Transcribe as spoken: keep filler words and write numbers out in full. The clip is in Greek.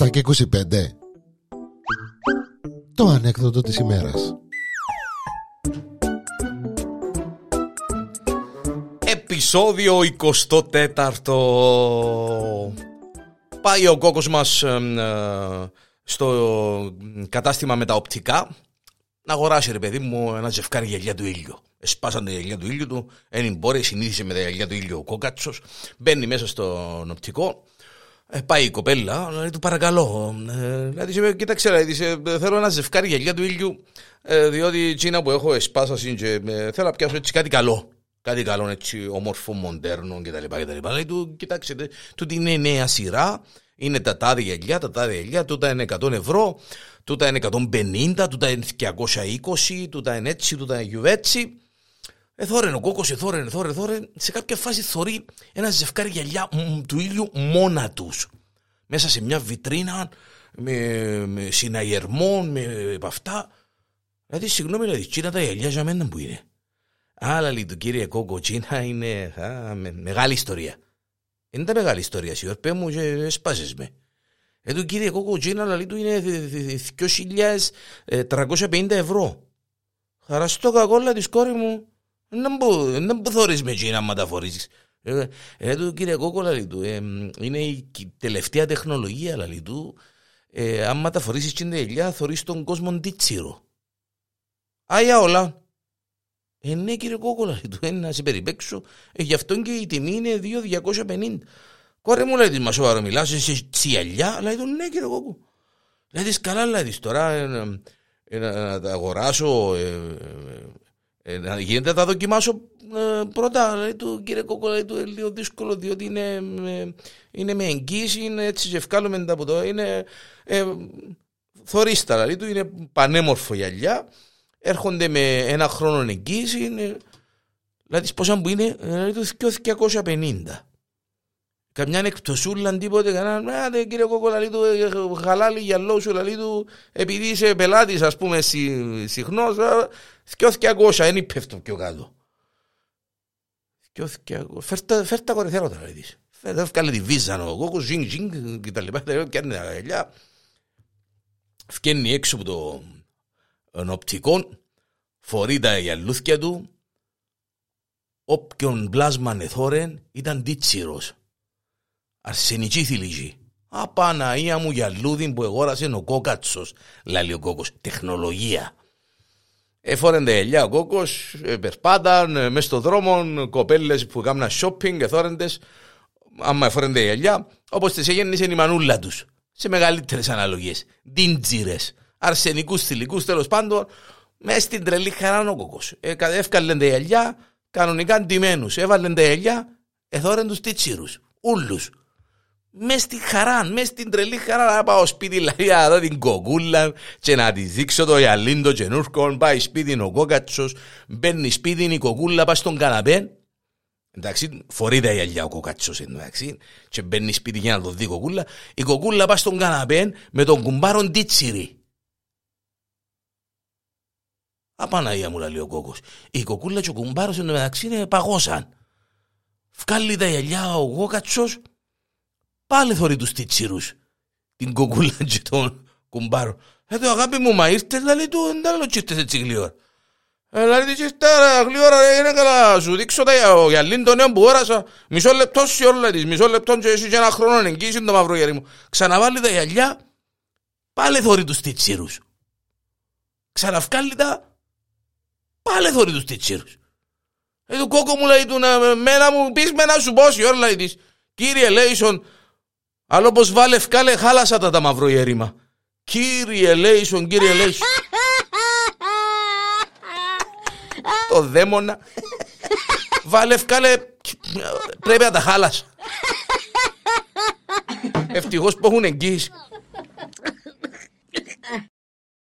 εφτά και είκοσι πέντε. Το ανέκδοτο της ημέρας. Επεισόδιο εικοσιτέταρτο. Πάει ο κόκκος μας ε, ε, στο κατάστημα με τα οπτικά να αγοράσει, ρε παιδί μου, ένα ζευκάρι γυαλιά του ήλιου. Σπάσαν τα γυαλιά του ήλιου του, έναν μπόρε, συνήθισε με τα γυαλιά του ήλιου ο κόκατσος. Μπαίνει μέσα στον οπτικό. Ε, πάει η κοπέλα, λέει, του παρακαλώ. Ε, δηλαδή, κοίταξε, δηλαδή, θέλω ένα ζευκάρι γυαλιά του ήλιου, ε, διότι η τσίνα που έχω εσπάσα, ε, θέλω να πιάσω έτσι κάτι καλό. Κάτι καλό, έτσι, όμορφο, μοντέρνο κτλ. Λέει του, κοιτάξτε, τούτη είναι νέα σειρά. Είναι τα τάδε γυαλιά, τα τάδε γυαλιά, τούτα είναι εκατό ευρώ, τούτα είναι εκατόν πενήντα, τούτα είναι διακόσια είκοσι, τούτα είναι έτσι, τούτα είναι γιουβέτσι. Εθώρεν ο κόκκος, εθώρεν, εθώρεν, εθώρεν. Σε κάποια φάση θωρεί ένα ζευκάρι γυαλιά μ, του ήλιου μόνα τους. Μέσα σε μια βιτρίνα, με, με συναγερμών, με, με αυτά. Δηλαδή, συγγνώμη, δηλαδή, τσίνα τα γυαλιά για μένα που είναι. Άλλα λέει του κύριε κόκκο, τσίνα είναι α, με, μεγάλη ιστορία. Είναι τα μεγάλη ιστορία, σιωρπέ μου, σπάζες με. Ε, του κύριε κόκκο, τσίνα, αλλά λέει του είναι δύο χιλιάδες τριακόσια πενήντα ευρώ. Χαραστώ κακόλα της κόρη μου. Να μπου θωρείς με τσίνα άμα τα φορείς. Ε, του κύριε κόκκο, λαλί του, ε, είναι η τελευταία τεχνολογία, λαλί του. Ε, άμα τα φορείς στην τελειά, θωρείς τον κόσμο τίτσιρο. Άγια όλα. Ε, ναι, κύριε κόκκο, λαλί του, ε, να σε περιπέξω. Ε, γι' αυτό και η τιμή είναι δύο χιλιάδες διακόσια πενήντα. Κόρε μου, λέει, μα σοβαρό μιλάς, είσαι τσιαλιά. Λαλί του, ναι, κύριε κόκκο. Λαλί της, καλά, λαλί της, τώρα ε, ε, να τα αγοράσω... Ε, ε, Ε, να γίνεται να τα δοκιμάσω ε, πρώτα, λέει του κύριε Κόκο, λέει του, είναι λίγο δύσκολο διότι είναι, ε, είναι με εγγύηση, είναι έτσι ζευκάλωμεν τα ποτό, είναι ε, θωρίστα, λέει του, είναι πανέμορφο γυαλιά, έρχονται με ένα χρόνο εγγύηση, είναι, λέει της πόσα που είναι, λέει του διακόσια πενήντα. Καμιά εκτοσούλα, τίποτε, κανένα, ναι, κύριε Κόκο, λέει του, χαλάλι γυαλό σου, λέει του, επειδή είσαι πελάτης, ας πούμε, συχνός, δυο χιλιάδες διακόσια, δεν πέφτω πιο κάτω. Φέρ' τα κορυφαίρα τα λέδεις. Φέρε τη βίζα, ο κόκκος, ζινγκ, ζινγκ και τα λοιπά, πιάνει τα γαλιά. Φκένει έξω από το οπτικό, φορεί τα γυαλούθκια του. Όποιον πλάσμαν εθώρεν ήταν τίτσιρος. Αρσενική θηλυκή. Απαναία μου γυαλούδιν που εγόρασε ο κόκατσος, λαλεί ο κόκκος, τεχνολογία. Εφόρεν τα ελιά ο κόκκος, περπάταν μες στον δρόμο, κοπέλες που κάμναν shopping, εθόρεντες, άμα εφόρεν τα ελιά, όπως τις έγεννησε η μανούλα τους, σε μεγαλύτερες αναλογίες, ντίντζιρες, αρσενικούς θηλυκούς, τέλος πάντων, μες στην τρελή χαρά ο κόκκος. Ε, Εύκαλεν τα ελιά, κανονικά ντυμένους, έβαλεν τα ελιά, εθόρεν τους τίτσιρους, ούλους. Μες στην χαρά, μες στην τρελή χαρά να πάω σπίτι λαλή, να δω την κοκούλα και να τη δείξω το γυαλίν το καινούρκον, πάει σπίτι ο κόκατσος, μπαίνει σπίτι η κοκούλα, πάει στον καναπέ, εντάξει, φορεί τα γυαλιά ο κόκατσος, εντάξει, και μπαίνει σπίτι για να το δει η κοκούλα, η κοκούλα πάει στον καναπέ με τον κουμπάρον τίτσιρι. Απαναία μου λέει ο κόκκος, η κοκούλα και ο κουμπάρος εντωμεταξύ παγώσαν. Φκάλλει τα γυαλιά ο κόκατσος, πάλι θωρεί τους τίτσιρους, την κοκούλα και τον κουμπάρο. Ε, το αγάπη μου, μα ήρθες, λαλί του, εντάλλω τσίρτες έτσι γλυόρα. Ε, λαλί της ήρθες, γλυόρα, είναι καλά, σου δείξω τα γυαλίν το νέο που όρασα. Μισό λεπτό, σιόρλα της, μισό λεπτό και εσύ και ένα χρόνο εγγύησιν το μαύρο γυαλί μου. Ξαναβάλλει τα γυαλιά, πάλι θωρεί τους τίτσιρους. Ξαναβκάλλει τα, πάλι θωρεί τους τίτσιρους. Ε, του κόκο μου, λέει του, μένα μου, πεις με να σου πω, σιόρλα της. Κύριε Λέισον, αλλά όπως βάλε φκάλε χάλασα τα τα μαυρογερήμα. Κύριε Λέισον, κύριε Λέισον. Το δαίμονα. Βάλε φκάλε, πρέπει να τα χάλασα. Ευτυχώς που έχουν εγγύηση.